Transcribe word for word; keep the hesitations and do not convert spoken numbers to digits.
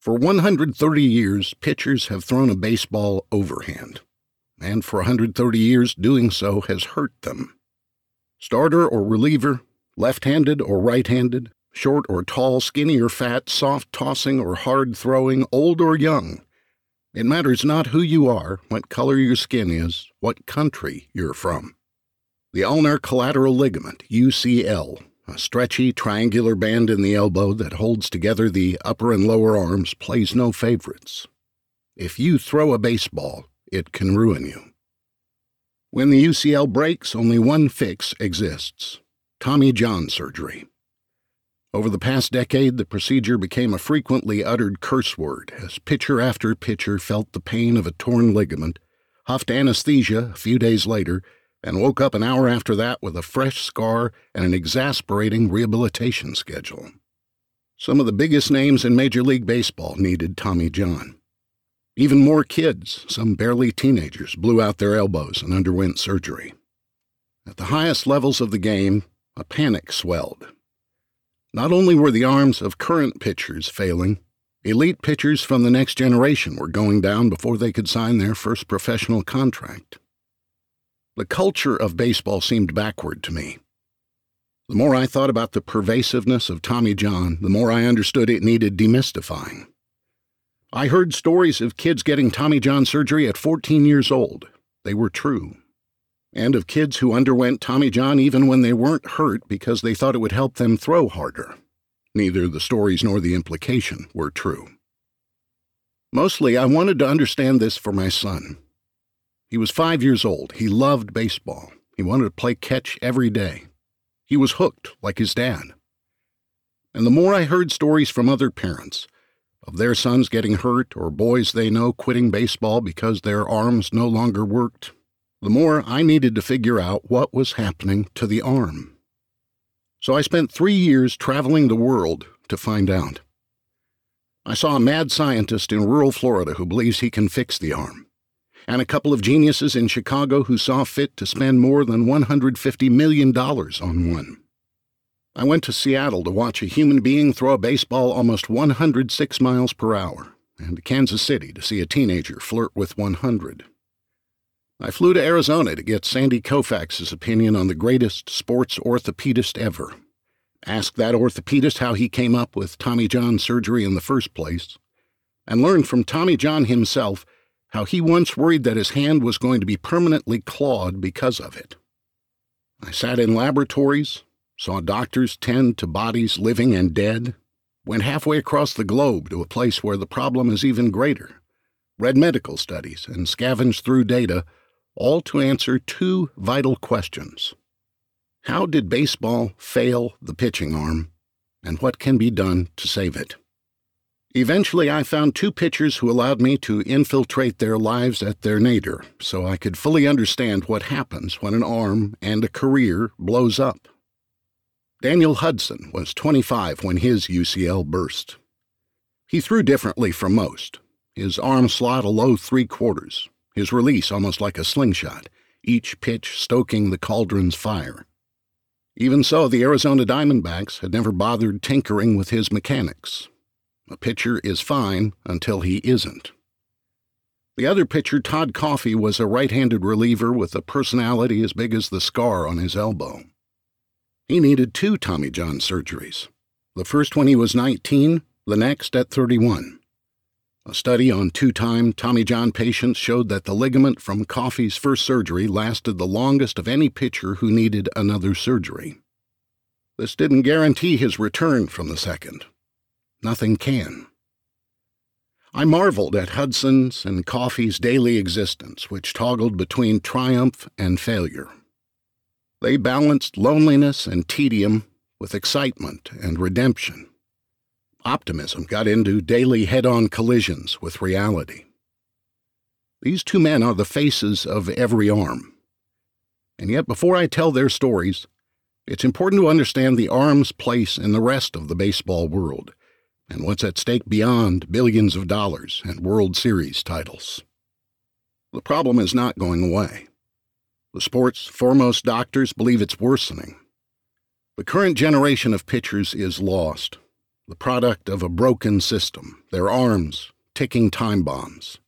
For one hundred thirty years, pitchers have thrown a baseball overhand, and for one hundred thirty years, doing so has hurt them. Starter or reliever, left-handed or right-handed, short or tall, skinny or fat, soft tossing or hard throwing, old or young. It matters not who you are, what color your skin is, what country you're from. The ulnar collateral ligament, U C L, a stretchy triangular band in the elbow that holds together the upper and lower arms, plays no favorites. If you throw a baseball, it can ruin you. When the U C L breaks, only one fix exists: Tommy John surgery. Over the past decade, the procedure became a frequently uttered curse word as pitcher after pitcher felt the pain of a torn ligament, huffed anesthesia a few days later, and woke up an hour after that with a fresh scar and an exasperating rehabilitation schedule. Some of the biggest names in Major League Baseball needed Tommy John. Even more kids, some barely teenagers, blew out their elbows and underwent surgery. At the highest levels of the game, a panic swelled. Not only were the arms of current pitchers failing, elite pitchers from the next generation were going down before they could sign their first professional contract. The culture of baseball seemed backward to me. The more I thought about the pervasiveness of Tommy John, the more I understood it needed demystifying. I heard stories of kids getting Tommy John surgery at fourteen years old. They were true. And of kids who underwent Tommy John even when they weren't hurt because they thought it would help them throw harder. Neither the stories nor the implication were true. Mostly, I wanted to understand this for my son. He was five years old. He loved baseball. He wanted to play catch every day. He was hooked, like his dad. And the more I heard stories from other parents, of their sons getting hurt or boys they know quitting baseball because their arms no longer worked, the more I needed to figure out what was happening to the arm. So I spent three years traveling the world to find out. I saw a mad scientist in rural Florida who believes he can fix the arm, and a couple of geniuses in Chicago who saw fit to spend more than one hundred fifty million dollars on one. I went to Seattle to watch a human being throw a baseball almost one hundred six miles per hour, and to Kansas City to see a teenager flirt with one hundred. I flew to Arizona to get Sandy Koufax's opinion on the greatest sports orthopedist ever, asked that orthopedist how he came up with Tommy John surgery in the first place, and learned from Tommy John himself how he once worried that his hand was going to be permanently clawed because of it. I sat in laboratories, saw doctors tend to bodies living and dead, went halfway across the globe to a place where the problem is even greater, read medical studies, and scavenged through data, all to answer two vital questions. How did baseball fail the pitching arm, and what can be done to save it? Eventually, I found two pitchers who allowed me to infiltrate their lives at their nadir, so I could fully understand what happens when an arm and a career blows up. Daniel Hudson was twenty-five when his U C L burst. He threw differently from most. His arm slot a low three-quarters, his release almost like a slingshot, each pitch stoking the cauldron's fire. Even so, the Arizona Diamondbacks had never bothered tinkering with his mechanics. A pitcher is fine until he isn't. The other pitcher, Todd Coffey, was a right-handed reliever with a personality as big as the scar on his elbow. He needed two Tommy John surgeries, the first when he was nineteen, the next at thirty-one. A study on two-time Tommy John patients showed that the ligament from Coffey's first surgery lasted the longest of any pitcher who needed another surgery. This didn't guarantee his return from the second. Nothing can. I marveled at Hudson's and Coffey's daily existence, which toggled between triumph and failure. They balanced loneliness and tedium with excitement and redemption. Optimism got into daily head-on collisions with reality. These two men are the faces of every arm. And yet, before I tell their stories, it's important to understand the arm's place in the rest of the baseball world and what's at stake beyond billions of dollars and World Series titles. The problem is not going away. The sport's foremost doctors believe it's worsening. The current generation of pitchers is lost. the product of a broken system, their arms ticking time bombs.